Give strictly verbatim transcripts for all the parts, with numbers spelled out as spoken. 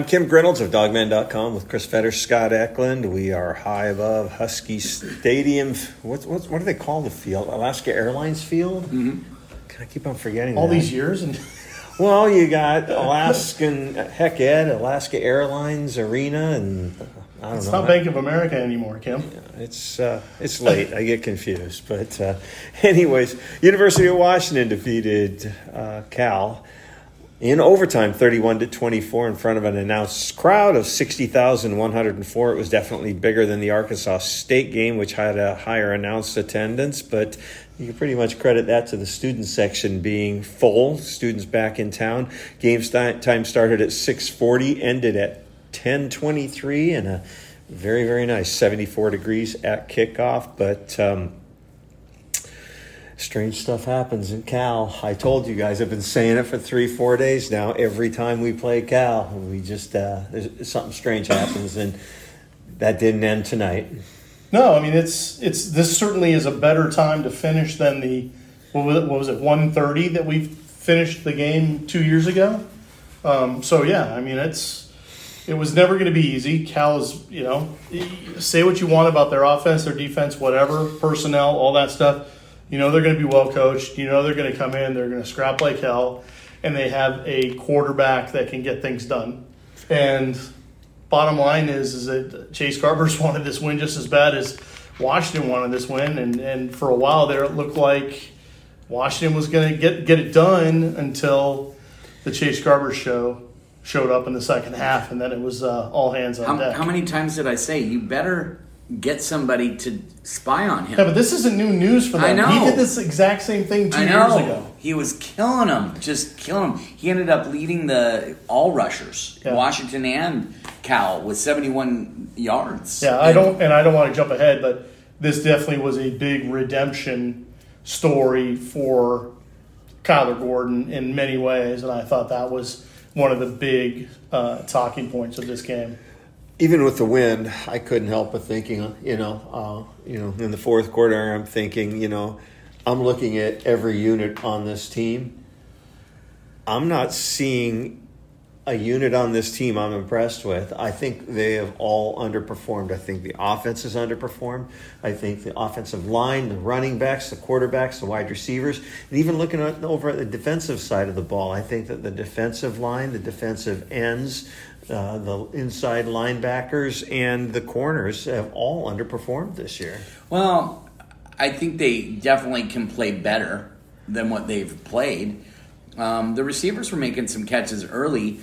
I'm Kim Grinnells of Dogman dot com with Chris Fetter, Scott Eklund. We are high above Husky Stadium. What, what, what do they call the field? Alaska Airlines Field? Mm-hmm. I keep on forgetting all that. These years. And well, you got Alaskan, heck, Ed, Alaska Airlines Arena, and I don't it's know. It's not Bank of America anymore, Kim. It's, uh, it's late. I get confused. But uh, anyways, University of Washington defeated uh, Cal in overtime, thirty-one to twenty-four, in front of an announced crowd of sixty thousand one hundred four. It was definitely bigger than the Arkansas State game, which had a higher announced attendance. But you can pretty much credit that to the student section being full. Students back in town. Game st- time started at six forty, ended at ten twenty-three, and a very, very nice seventy-four degrees at kickoff. But um strange stuff happens in Cal. I told you guys, I've been saying it for three, four days now. Every time we play Cal, we just, uh, there's, something strange happens, and that didn't end tonight. No, I mean, it's, it's, this certainly is a better time to finish than the, what was it, what was it one thirty that we finished the game two years ago? Um, so, yeah, I mean, it's, it was never going to be easy. Cal is, you know, say what you want about their offense, their defense, whatever, personnel, all that stuff. You know they're going to be well coached. You know they're going to come in. They're going to scrap like hell, and they have a quarterback that can get things done. And bottom line is, is that Chase Garbers wanted this win just as bad as Washington wanted this win. And, and for a while there, it looked like Washington was going to get get it done until the Chase Garbers show showed up in the second half, and then it was uh, all hands on how, deck. How many times did I say you better get somebody to spy on him? Yeah, but this isn't new news for them. I know. He did this exact same thing two years ago. He was killing them, just killing them. He ended up leading the all rushers, yeah. Washington and Cal, with seventy-one yards. Yeah, and I don't, and I don't want to jump ahead, but this definitely was a big redemption story for Kyler Gordon in many ways, and I thought that was one of the big uh, talking points of this game. Even with the wind, I couldn't help but thinking, you know, uh, you know, in the fourth quarter, I'm thinking, you know, I'm looking at every unit on this team. I'm not seeing a unit on this team I'm impressed with. I think they have all underperformed. I think the offense has underperformed. I think the offensive line, the running backs, the quarterbacks, the wide receivers, and even looking at, over at the defensive side of the ball, I think that the defensive line, the defensive ends, Uh, the inside linebackers and the corners have all underperformed this year. Well, I think they definitely can play better than what they've played. Um, the receivers were making some catches early.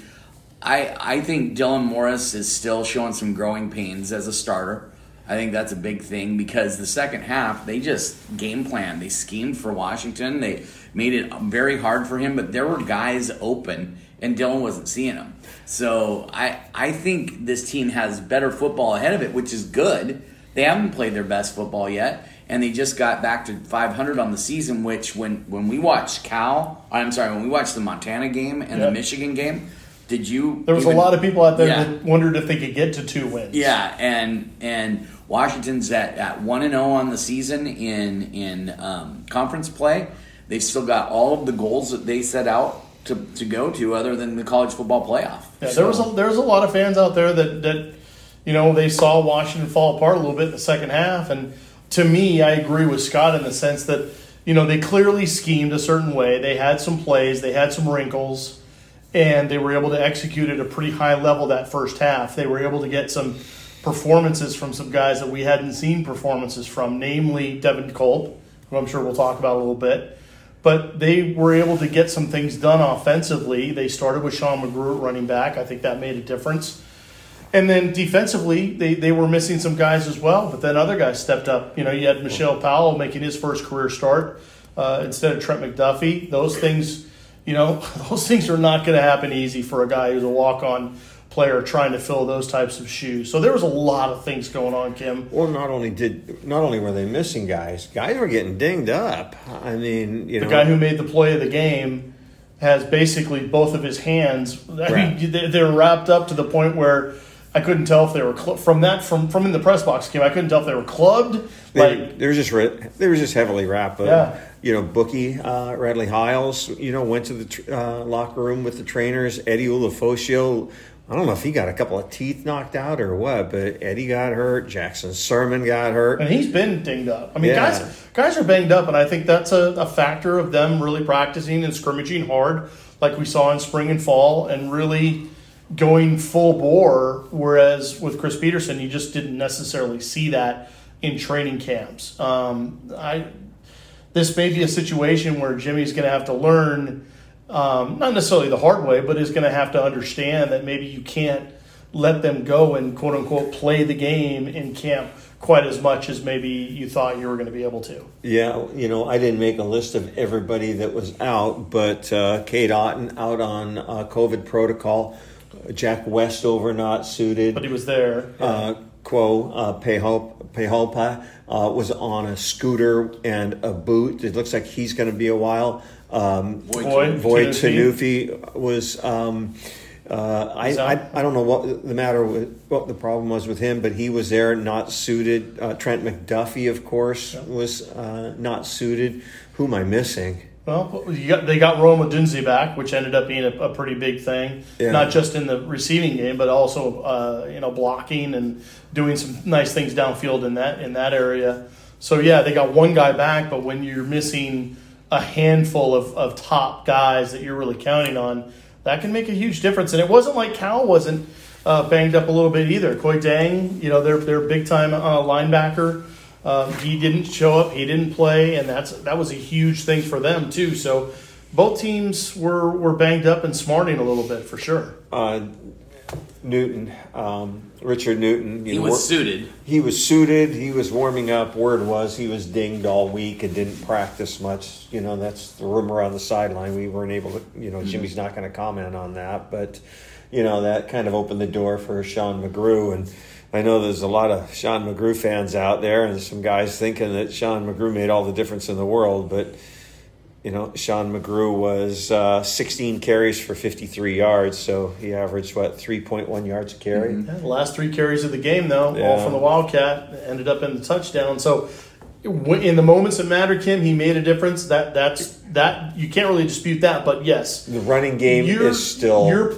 I I think Dylan Morris is still showing some growing pains as a starter. I think that's a big thing because the second half, they just game planned. They schemed for Washington. They made it very hard for him, but there were guys open, and Dylan wasn't seeing them. So I I think this team has better football ahead of it, which is good. They haven't played their best football yet, and they just got back to five hundred on the season, which when, when we watched Cal, I'm sorry, when we watched the Montana game and yep. the Michigan game, did you There was even, a lot of people out there yeah. that wondered if they could get to two wins. Yeah, and and Washington's at, at one and oh on the season in, in um, conference play. They've still got all of the goals that they set out To, to go to other than the college football playoff. Yeah, so. there was a, there was a lot of fans out there that, that, you know, they saw Washington fall apart a little bit in the second half. And to me, I agree with Scott in the sense that, you know, they clearly schemed a certain way. They had some plays, they had some wrinkles, and they were able to execute at a pretty high level that first half. They were able to get some performances from some guys that we hadn't seen performances from, namely Devin Culp, who I'm sure we'll talk about a little bit. But they were able to get some things done offensively. They started with Sean McGrew at running back. I think that made a difference. And then defensively, they, they were missing some guys as well, but then other guys stepped up. You know, you had Michelle Powell making his first career start uh, instead of Trent McDuffie. Those things, you know, those things are not going to happen easy for a guy who's a walk-on player trying to fill those types of shoes. So there was a lot of things going on, Kim. Well, not only did not only were they missing guys, guys were getting dinged up. I mean, you know, the guy who made the play of the game has basically both of his hands. I right. mean, they're wrapped up to the point where I couldn't tell if they were cl- from that from from in the press box, Kim. I couldn't tell if they were clubbed. They, like they were just re- they were just heavily wrapped up. Yeah. You know, Bookie, uh, Radley Hiles, you know, went to the tr- uh, locker room with the trainers. Eddie Ulofosio I don't know if he got a couple of teeth knocked out or what, but Eddie got hurt. Jackson Sirmon got hurt. And he's been dinged up. I mean, yeah. guys guys are banged up, and I think that's a, a factor of them really practicing and scrimmaging hard like we saw in spring and fall and really going full bore, whereas with Chris Peterson, you just didn't necessarily see that in training camps. Um, I this may be a situation where Jimmy's going to have to learn – Um, not necessarily the hard way, but is going to have to understand that maybe you can't let them go and, quote unquote, play the game in camp quite as much as maybe you thought you were going to be able to. Yeah, you know, I didn't make a list of everybody that was out, but uh, Cade Otton out on uh, COVID protocol, Jack Westover not suited. But he was there. Yeah. Uh, Kuao uh, Peihopa uh, was on a scooter and a boot. It looks like he's going to be a while. Um, Void, Void Tanufi was um, uh, I, I I don't know what the matter with what the problem was with him, but he was there not suited. Uh, Trent McDuffie, of course, yeah. was uh, not suited. Who am I missing? Well, you got, they got Rome Odunze back, which ended up being a, a pretty big thing, yeah. not just in the receiving game, but also uh, you know blocking and doing some nice things downfield in that in that area. So yeah, they got one guy back, but when you're missing a handful of, of top guys that you're really counting on, that can make a huge difference. And it wasn't like Cal wasn't uh, banged up a little bit either. Coy Dang, you know, their their big-time uh, linebacker, uh, he didn't show up, he didn't play, and that's that was a huge thing for them too. So both teams were, were banged up and smarting a little bit for sure. Uh, Newton, um, Richard Newton. He know, was war- suited. He was suited. He was warming up. Word was he was dinged all week and didn't practice much. You know, that's the rumor on the sideline. We weren't able to, you know, Jimmy's not going to comment on that. But, you know, that kind of opened the door for Sean McGrew. And I know there's a lot of Sean McGrew fans out there and some guys thinking that Sean McGrew made all the difference in the world. But, you know, Sean McGrew was uh, sixteen carries for fifty-three yards, so he averaged, what, three point one yards a carry? Mm-hmm. Yeah, the last three carries of the game, though, yeah. all from the Wildcat, ended up in the touchdown. So in the moments that mattered, Kim, he made a difference. That that's that you can't really dispute that, but yes. The running game your, is still Your,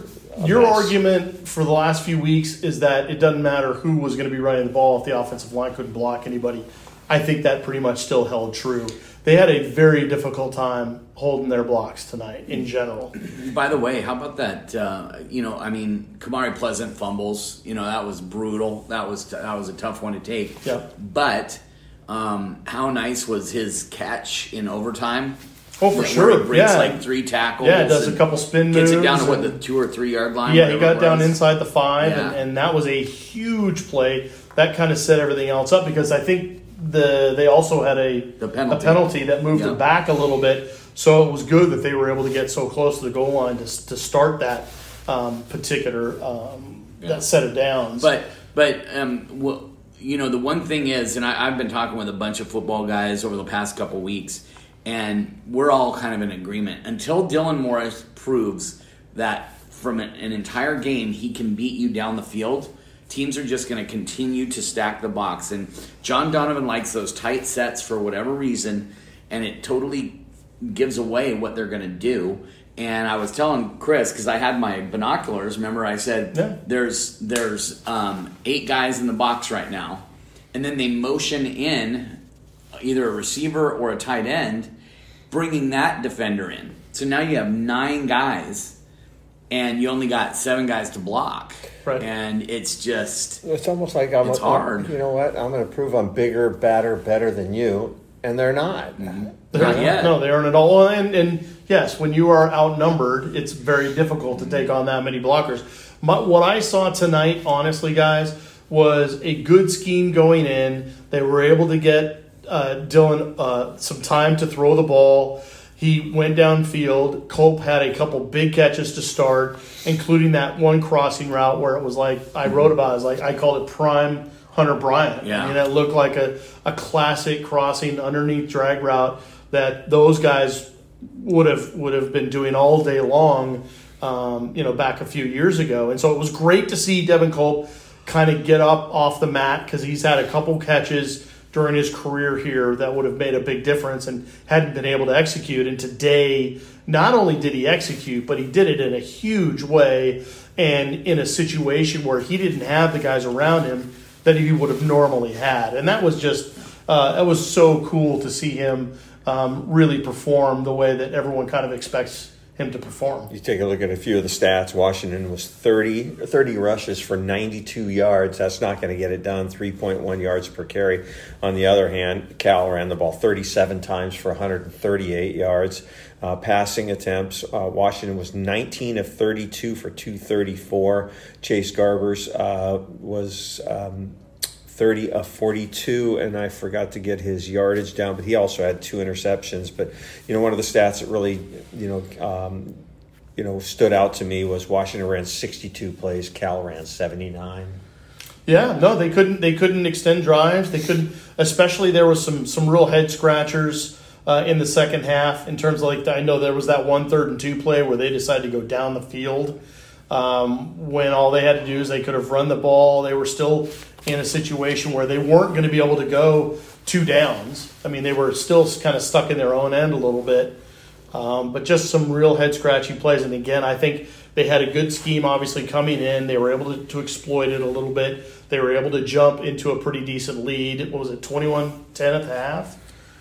your argument for the last few weeks is that it doesn't matter who was going to be running the ball if the offensive line couldn't block anybody. I think that pretty much still held true. They had a very difficult time holding their blocks tonight in general. By the way, how about that, uh, you know, I mean, Kamari Pleasant fumbles. You know, that was brutal. That was that was a tough one to take. Yep. But um, how nice was his catch in overtime? Oh, for sure. Where he breaks yeah. like three tackles. Yeah, does a couple spin moves. Gets it down to what, the two or three yard line? Yeah, he got down inside the five, yeah. and, and that was a huge play. That kind of set everything else up because I think The they also had a, the penalty. a penalty that moved yeah. it back a little bit, so it was good that they were able to get so close to the goal line to to start that um, particular um, yeah. that set of downs. But but um, well, you know, the one thing is, and I, I've been talking with a bunch of football guys over the past couple weeks, and we're all kind of in agreement. Until Dylan Morris proves that from an, an entire game he can beat you down the field, teams are just going to continue to stack the box. And John Donovan likes those tight sets for whatever reason, and it totally gives away what they're going to do. And I was telling Chris, because I had my binoculars, remember I said, yeah. there's there's um, eight guys in the box right now. And then they motion in either a receiver or a tight end, bringing that defender in. So now you have nine guys, and you only got seven guys to block. Right. And it's just it's almost like I'm it's a, hard. You know what? I'm going to prove I'm bigger, badder, better than you, and they're not. Mm-hmm. They're not yet. No, they aren't at all. And, and yes, when you are outnumbered, it's very difficult to take on that many blockers. My, what I saw tonight, honestly, guys, was a good scheme going in. They were able to get uh, Dylan uh, some time to throw the ball. He went downfield. Culp had a couple big catches to start, including that one crossing route where it was like I wrote about. It was like I called it prime Hunter Bryant. Yeah. I mean, that looked like a, a classic crossing underneath drag route that those guys would have would have been doing all day long, um, you know, back a few years ago. And so it was great to see Devin Culp kind of get up off the mat because he's had a couple catches during his career here that would have made a big difference and hadn't been able to execute. And today, not only did he execute, but he did it in a huge way and in a situation where he didn't have the guys around him that he would have normally had. And that was just uh, – that was so cool to see him um, really perform the way that everyone kind of expects him to perform. You take a look at a few of the stats. Washington was thirty, thirty rushes for ninety-two yards. That's not going to get it done. three point one yards per carry. On the other hand, Cal ran the ball thirty-seven times for one hundred thirty-eight yards. Uh, passing attempts, uh, Washington was nineteen of thirty-two for two thirty-four. Chase Garbers uh, was um, thirty of forty-two, and I forgot to get his yardage down, but he also had two interceptions. But, you know, one of the stats that really, you know, um, you know, stood out to me was Washington ran sixty-two plays, Cal ran seventy-nine. Yeah, no, they couldn't. They couldn't extend drives. They couldn't. Especially there was some some real head scratchers Uh, in the second half, in terms of, like, I know there was that one third and two play where they decided to go down the field um, when all they had to do is they could have run the ball. They were still in a situation where they weren't going to be able to go two downs. I mean, they were still kind of stuck in their own end a little bit, um, but just some real head-scratching plays. And, again, I think they had a good scheme obviously coming in. They were able to, to exploit it a little bit. They were able to jump into a pretty decent lead. What was it, twenty-one ten at the half?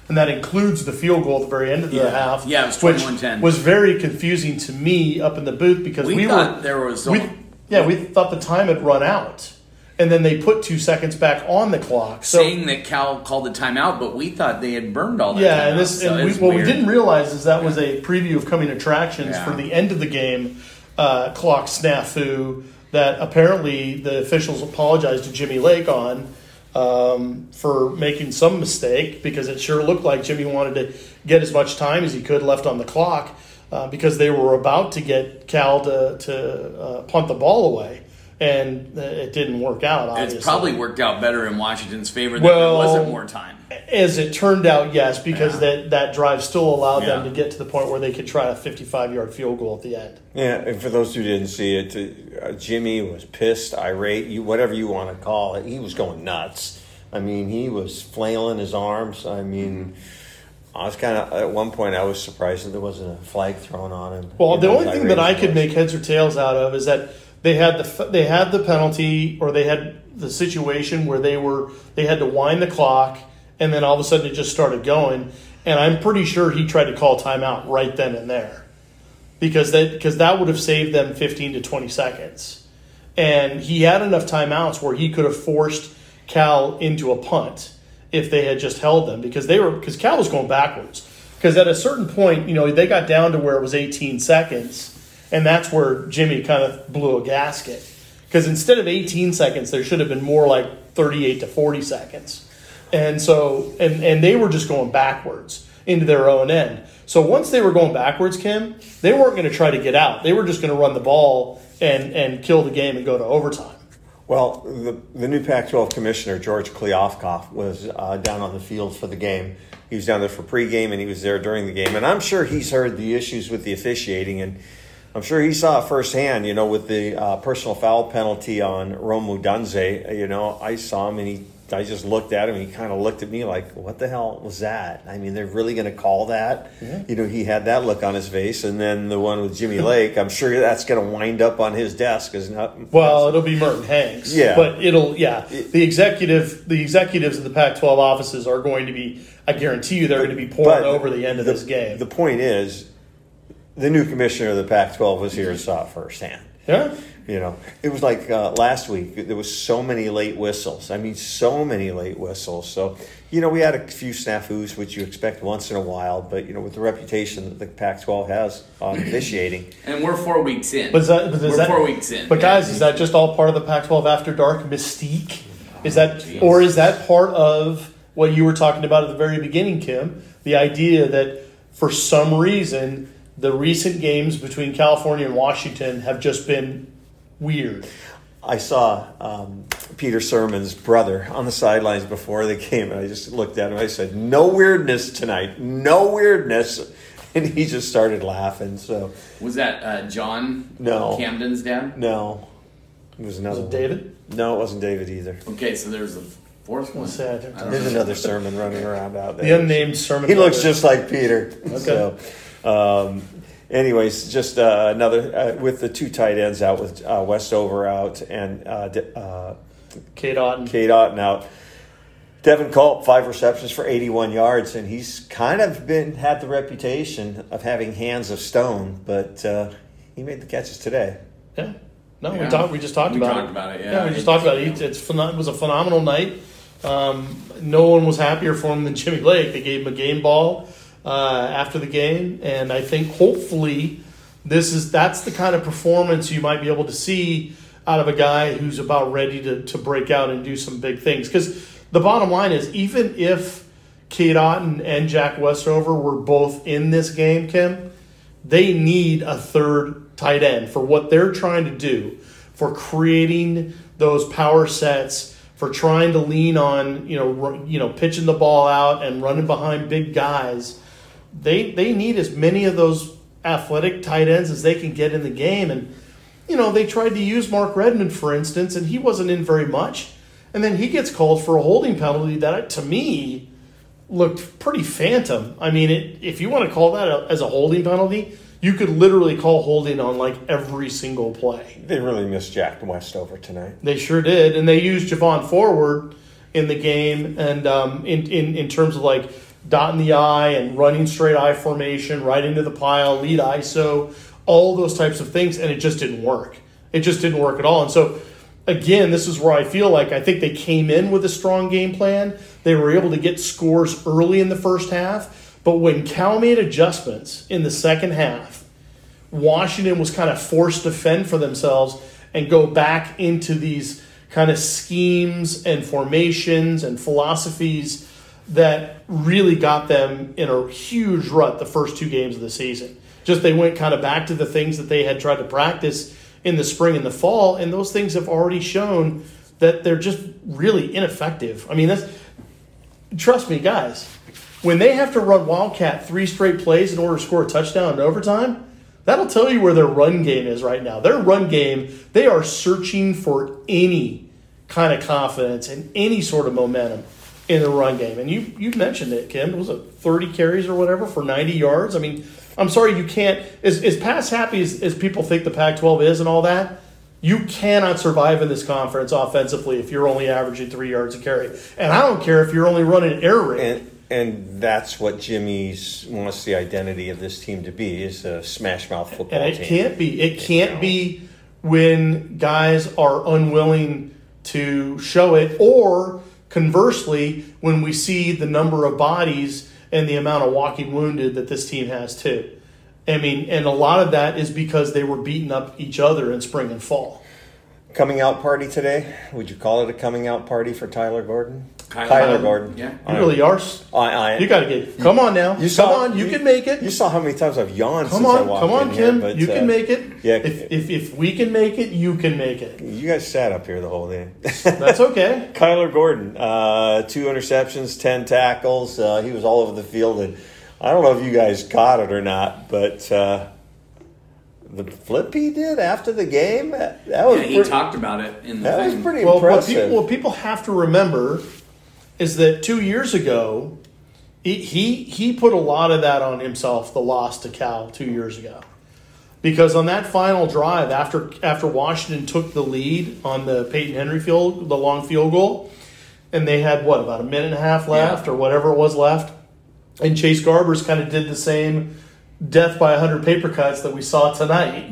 And that includes the field goal at the very end of the yeah. half. Yeah, it was twenty-one ten. Which was very confusing to me up in the booth because we, we thought were, there was. We, yeah, we thought the time had run out, and then they put two seconds back on the clock, so, saying that Cal called the timeout, but we thought they had burned all that. Yeah, timeout, and this so and we, what weird. we didn't realize is that yeah. was a preview of coming attractions yeah. for the end of the game uh, clock snafu that apparently the officials apologized to Jimmy Lake on. Um, for making some mistake, because it sure looked like Jimmy wanted to get as much time as he could left on the clock uh, because they were about to get Cal to, to uh, punt the ball away, and it didn't work out, obviously. It's probably worked out better in Washington's favor than well, there wasn't more time. As it turned out, yes, because yeah. that, that drive still allowed yeah. them to get to the point where they could try a fifty-five-yard field goal at the end. Yeah, and for those who didn't see it, uh, Jimmy was pissed, irate, you, whatever you want to call it. He was going nuts. I mean, he was flailing his arms. I mean, I was kind of, at one point, I was surprised that there wasn't a flag thrown on him. Well, the only thing that I could make heads or tails out of is that They had the they had the penalty, or they had the situation where they were they had to wind the clock, and then all of a sudden it just started going. And I'm pretty sure he tried to call timeout right then and there, because that because that would have saved them fifteen to twenty seconds, and he had enough timeouts where he could have forced Cal into a punt if they had just held them, because they were because Cal was going backwards, because at a certain point, you know, they got down to where it was eighteen seconds. And that's where Jimmy kind of blew a gasket, because instead of eighteen seconds, there should have been more like thirty-eight to forty seconds. And so, and, and they were just going backwards into their own end. So once they were going backwards, Kim, they weren't going to try to get out. They were just going to run the ball and, and kill the game and go to overtime. Well, the, the new Pac twelve commissioner, George Kleofkoff, was uh, down on the field for the game. He was down there for pregame, and he was there during the game. And I'm sure he's heard the issues with the officiating, and I'm sure he saw it firsthand, you know, with the uh, personal foul penalty on Rome Odunze. You know, I saw him, and he, I just looked at him, and he kind of looked at me like, what the hell was that? I mean, they're really going to call that? Yeah. You know, he had that look on his face. And then the one with Jimmy Lake, I'm sure that's going to wind up on his desk. Is not Well, it'll be Merton Hanks. Yeah. But it'll, yeah. The executive, the executives of the Pac twelve offices are going to be, I guarantee you they're going to be pouring over the end of the, this game. The point is, the new commissioner of the Pac twelve was here and saw it firsthand. Yeah. You know, it was like uh, last week. There was so many late whistles. I mean, so many late whistles. So, you know, we had a few snafus, which you expect once in a while. But, you know, with the reputation that the Pac twelve has on officiating. And we're four weeks in. But that, but we're that, four weeks in. But, guys, is that just all part of the Pac twelve After Dark mystique? Is that, oh, or is that part of what you were talking about at the very beginning, Kim? The idea that for some reason the recent games between California and Washington have just been weird. I saw um, Peter Sermon's brother on the sidelines before the game, and I just looked at him. I said, "No weirdness tonight. No weirdness." And he just started laughing. So was that uh, John? No. Camden's dad? No. It was another. Was it David? One. No, it wasn't David either. Okay, so there's a Fourth one. There's another Sirmon running around out there. The unnamed Sirmon. He brother. Looks just like Peter. Okay. So, um, anyways, just uh, another uh, with the two tight ends out, with uh, Westover out and uh, uh, Cade Otton. Cade Otton out. Devin Culp, five receptions for eighty-one yards, and he's kind of been had the reputation of having hands of stone, but uh, he made the catches today. Yeah. No, yeah. we talked. We just talked we about talked it. About it. Yeah, yeah we just talked about it. It's phenom- it was a phenomenal night. Um, no one was happier for him than Jimmy Lake. They gave him a game ball uh, after the game, and I think hopefully this is that's the kind of performance you might be able to see out of a guy who's about ready to to break out and do some big things. Because the bottom line is, even if Cade Otton and Jack Westover were both in this game, Kim, they need a third tight end for what they're trying to do, for creating those power sets, for trying to lean on, you know, r- you know, pitching the ball out and running behind big guys. They they need as many of those athletic tight ends as they can get in the game. And, you know, they tried to use Mark Redmond, for instance, and he wasn't in very much. And then he gets called for a holding penalty that, to me, looked pretty phantom. I mean, it, if you want to call that a, as a holding penalty, you could literally call holding on like every single play. They really missed Jack Westover tonight. They sure did, and they used Javon Forward in the game, and um, in, in in terms of like dotting the I and running straight I formation, right into the pile, lead I S O, all those types of things, and it just didn't work. It just didn't work at all. And so, again, this is where I feel like I think they came in with a strong game plan. They were able to get scores early in the first half. But when Cal made adjustments in the second half, Washington was kind of forced to fend for themselves and go back into these kind of schemes and formations and philosophies that really got them in a huge rut the first two games of the season. Just they went kind of back to the things that they had tried to practice in the spring and the fall, and those things have already shown that they're just really ineffective. I mean, that's trust me, guys. When they have to run Wildcat three straight plays in order to score a touchdown in overtime, that'll tell you where their run game is right now. Their run game, they are searching for any kind of confidence and any sort of momentum in the run game. And you you mentioned it, Kim. Was it thirty carries or whatever for ninety yards? I mean, I'm sorry, you can't – as, as pass happy as, as people think the Pac twelve is and all that, you cannot survive in this conference offensively if you're only averaging three yards a carry. And I don't care if you're only running air raid. And- And that's what Jimmy wants the identity of this team to be, is a smash-mouth football team. And it team. can't be. It can't you know. be when guys are unwilling to show it, or conversely, when we see the number of bodies and the amount of walking wounded that this team has too. I mean, and a lot of that is because they were beating up each other in spring and fall. Coming out party today? Would you call it a coming out party for Tyler Gordon? Kyler, Kyler Gordon. Yeah. You really are. I, I, you got to get. Come on now. You saw, come on. You, you can make it. You saw how many times I've yawned come since on, I walked Come on, in Kim. Here, but, you can uh, make it. Yeah. If, if if we can make it, you can make it. You guys sat up here the whole day. That's okay. Kyler Gordon, uh, two interceptions, ten tackles. Uh, he was all over the field, and I don't know if you guys caught it or not, but. Uh, The flip he did after the game, that was yeah, he pretty, talked about it in the That thing. was pretty well, impressive. What people, what people have to remember is that two years ago, he, he he put a lot of that on himself, the loss to Cal two years ago. Because on that final drive, after after Washington took the lead on the Peyton Henry field, the long field goal, and they had, what, about a minute and a half left yeah. or whatever it was left, and Chase Garbers kind of did the same death by one hundred paper cuts that we saw tonight,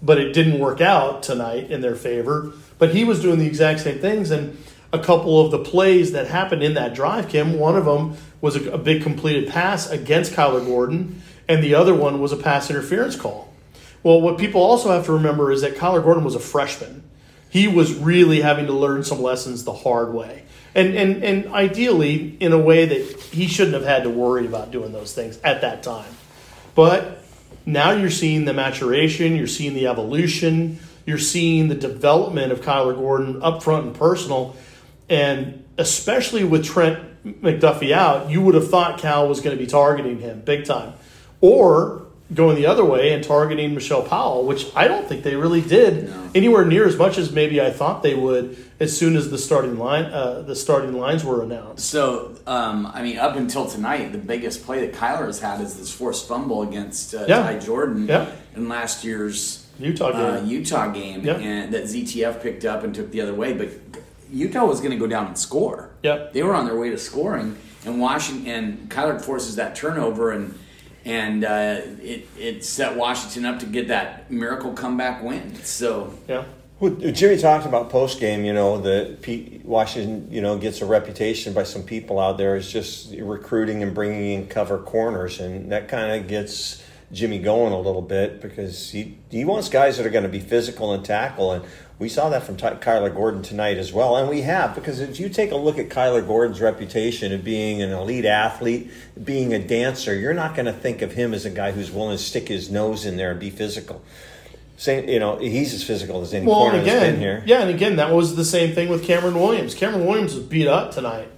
but it didn't work out tonight in their favor. But he was doing the exact same things, and a couple of the plays that happened in that drive, Kim, one of them was a, a big completed pass against Kyler Gordon, and the other one was a pass interference call. Well, what people also have to remember is that Kyler Gordon was a freshman. He was really having to learn some lessons the hard way, and and and ideally in a way that he shouldn't have had to worry about doing those things at that time. But now you're seeing the maturation, you're seeing the evolution, you're seeing the development of Kyler Gordon up front and personal. And especially with Trent McDuffie out, you would have thought Cal was going to be targeting him big time. Or going the other way and targeting Michelle Powell, which I don't think they really did no. anywhere near as much as maybe I thought they would as soon as the starting line, uh, the starting lines were announced. So, um, I mean, up until tonight, the biggest play that Kyler has had is this forced fumble against uh, yeah. Ty Jordan yeah. in last year's Utah game, uh, Utah game yeah. and that Z T F picked up and took the other way. But Utah was going to go down and score. Yeah. They were on their way to scoring, and Washington and Kyler forces that turnover, and and uh, it it set Washington up to get that miracle comeback win. So yeah. Well, Jimmy talked about post game. You know, the P- Washington, you know, gets a reputation by some people out there as just recruiting and bringing in cover corners, and that kind of gets Jimmy going a little bit because he he wants guys that are going to be physical and tackle, and we saw that from Ty- Kyler Gordon tonight as well, and we have, because if you take a look at Kyler Gordon's reputation of being an elite athlete, being a dancer, you're not going to think of him as a guy who's willing to stick his nose in there and be physical. Same, you know, he's as physical as any well, corner again, that's been here. Yeah, and again, that was the same thing with Cameron Williams. Cameron Williams was beat up tonight,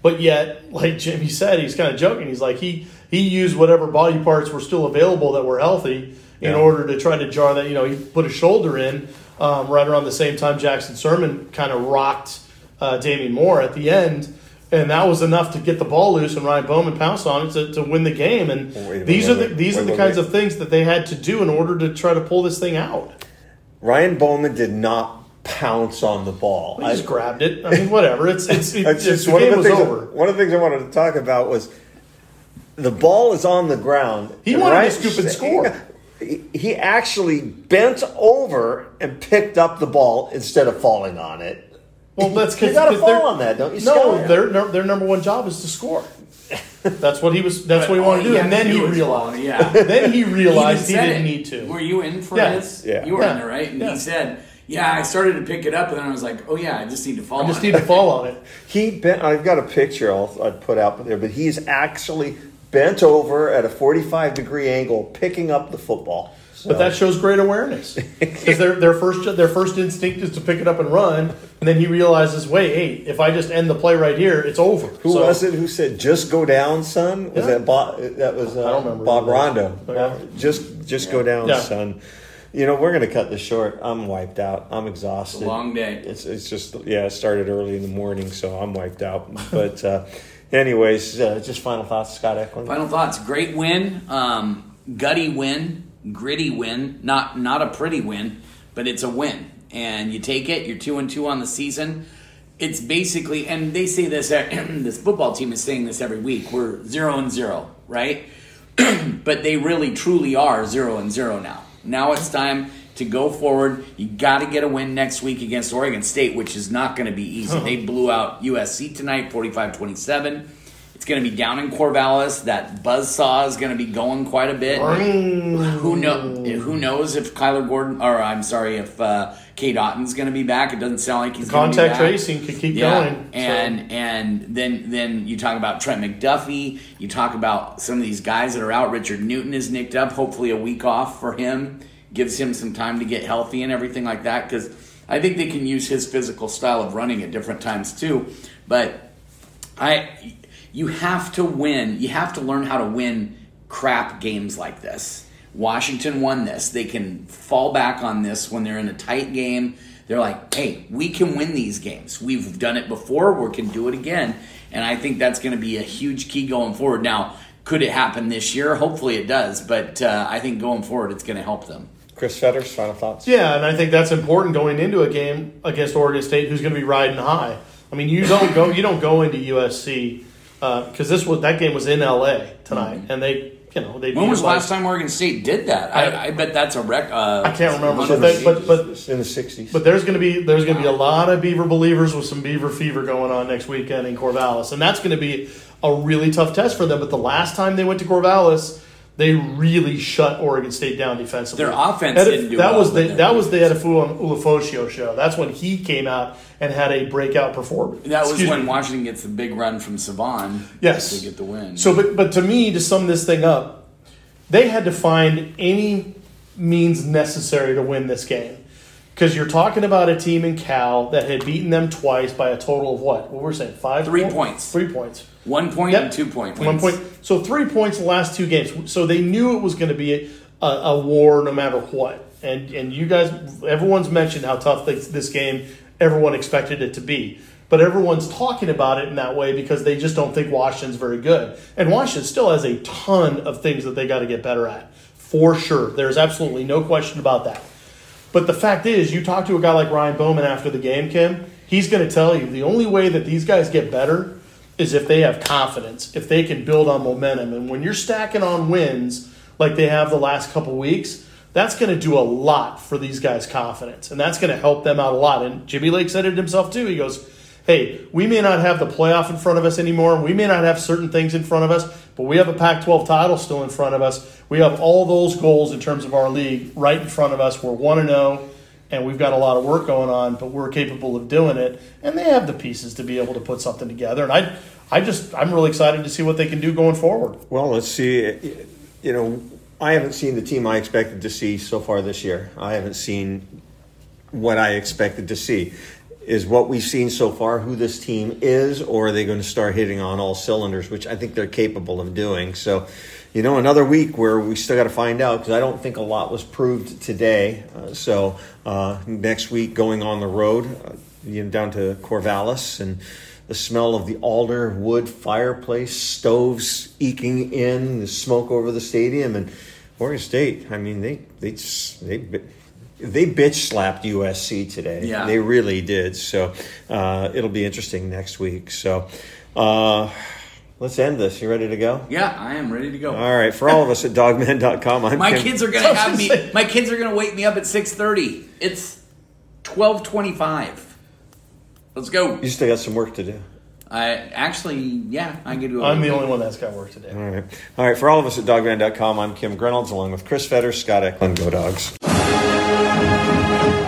but yet, like Jimmy said, he's kind of joking. He's like, he he used whatever body parts were still available that were healthy in yeah. order to try to jar that. You know, he put a shoulder in um, right around the same time Jackson Sirmon kind of rocked uh, Damian Moore at the end, and that was enough to get the ball loose and Ryan Bowman pounced on it to, to win the game. And minute, these are the these wait, are the wait, kinds wait. of things that they had to do in order to try to pull this thing out. Ryan Bowman did not pounce on the ball. He just I, grabbed it. I mean, whatever. It's it's, it's, it's, it's the one game of the was over. I, one of the things I wanted to talk about was the ball is on the ground. He wanted Ryan, to scoop and score. He, he actually bent over and picked up the ball instead of falling on it. Well, that's because you got to fall on that, don't you? No, their their number one job is to score. That's what he was. That's what he wanted to do, and then he realized. Yeah. Then he realized he didn't need to. Were you in for this? Yeah, you were in there, right? And he said, "Yeah, I started to pick it up, and then I was like, oh yeah, I just need to fall. I just need to fall on it." He bent. I've got a picture I'll I'd put out there, but he's actually bent over at a forty-five degree angle, picking up the football. So. But that shows great awareness, because their their first their first instinct is to pick it up and run, and then he realizes, wait, hey, if I just end the play right here, it's over. Who so. was it who said, "Just go down, son"? Was yeah. that Bob? That was uh, I don't remember Bob Rondo. Yeah. Just just yeah. go down, yeah. son. You know, we're going to cut this short. I'm wiped out. I'm exhausted. It's a long day. It's it's just yeah. It started early in the morning, so I'm wiped out. But uh, anyways, uh, just final thoughts, Scott Eklund. Final thoughts. Great win. Um, gutty win. Gritty win, not not a pretty win, but it's a win, and you take it. You're two and two on the season. It's basically, and they say this. This football team is saying this every week. We're zero and zero, right? But they really, truly are zero and zero now. Now it's time to go forward. You got to get a win next week against Oregon State, which is not going to be easy. They blew out U S C tonight, forty-five twenty-seven. It's going to be down in Corvallis. That buzzsaw is going to be going quite a bit. Who, know, who knows if Kyler Gordon, or I'm sorry, if uh, Cade Otton's going to be back. It doesn't sound like he's going to be back. Contact tracing could keep yeah. going. And so. and then then you talk about Trent McDuffie. You talk about some of these guys that are out. Richard Newton is nicked up. Hopefully a week off for him gives him some time to get healthy and everything like that, because I think they can use his physical style of running at different times too. But I... You have to win. You have to learn how to win crap games like this. Washington won this. They can fall back on this when they're in a tight game. They're like, hey, we can win these games. We've done it before. We can do it again. And I think that's going to be a huge key going forward. Now, could it happen this year? Hopefully it does. But uh, I think going forward, it's going to help them. Chris Fetter, final thoughts? Yeah, and I think that's important going into a game against Oregon State, who's going to be riding high. I mean, you don't go. You don't go into U S C. Because uh, this was that game was in L A tonight, mm-hmm. and they, you know, they. When was the last time Oregon State did that? I, I bet that's a wreck. Uh, I can't remember, but, they, but but in the sixties. But there's going to be there's going to wow. be a lot of Beaver believers with some Beaver fever going on next weekend in Corvallis, and that's going to be a really tough test for them. But the last time they went to Corvallis, they really shut Oregon State down defensively. Their offense Edif- didn't do that well. Was the, that defense. was the Eddie Ulofosio show. That's when he came out and had a breakout performance. That was Excuse when me. Washington gets the big run from Savon. Yes. To get the win. So, but, but to me, to sum this thing up, they had to find any means necessary to win this game. Because you're talking about a team in Cal that had beaten them twice by a total of what? What were we saying? Five? Three points? points. Three points. One point yep. and two point points. One point. So three points the last two games. So they knew it was going to be a, a war no matter what. And and you guys, everyone's mentioned how tough this, this game everyone expected it to be. But everyone's talking about it in that way because they just don't think Washington's very good. And Washington still has a ton of things that they got to get better at, for sure. There's absolutely no question about that. But the fact is, you talk to a guy like Ryan Bowman after the game, Kim, he's going to tell you the only way that these guys get better is if they have confidence, if they can build on momentum. And when you're stacking on wins like they have the last couple weeks, that's going to do a lot for these guys' confidence. And that's going to help them out a lot. And Jimmy Lake said it himself too. He goes, hey, we may not have the playoff in front of us anymore. We may not have certain things in front of us, but we have a Pac twelve title still in front of us. We have all those goals in terms of our league right in front of us. We're one and oh, and we've got a lot of work going on, but we're capable of doing it. And they have the pieces to be able to put something together. And I I just, I'm really excited to see what they can do going forward. Well, let's see. You know, I haven't seen the team I expected to see so far this year. I haven't seen what I expected to see. Is what we've seen so far who this team is, or are they going to start hitting on all cylinders, which I think they're capable of doing? So, you know, another week where we still got to find out, because I don't think a lot was proved today. Uh, so uh, next week going on the road, uh, you know, down to Corvallis, and the smell of the alder wood fireplace, stoves eking in, the smoke over the stadium. And Oregon State, I mean, they they just, they. They bitch-slapped U S C today. Yeah. They really did. So uh, it'll be interesting next week. So uh, let's end this. You ready to go? Yeah, I am ready to go. All right. For all of us at Dogman dot com, I'm my Kim. kids are going to have me. My kids are going to wake me up at six thirty. It's twelve twenty-five. Let's go. You still got some work to do. I actually, yeah, I get to. I'm the only one that's got work today. All right. All right. For all of us at Dogman dot com, I'm Kim Grinnells, along with Chris Fetter, Scott Eklund. Go Dogs. Thank you.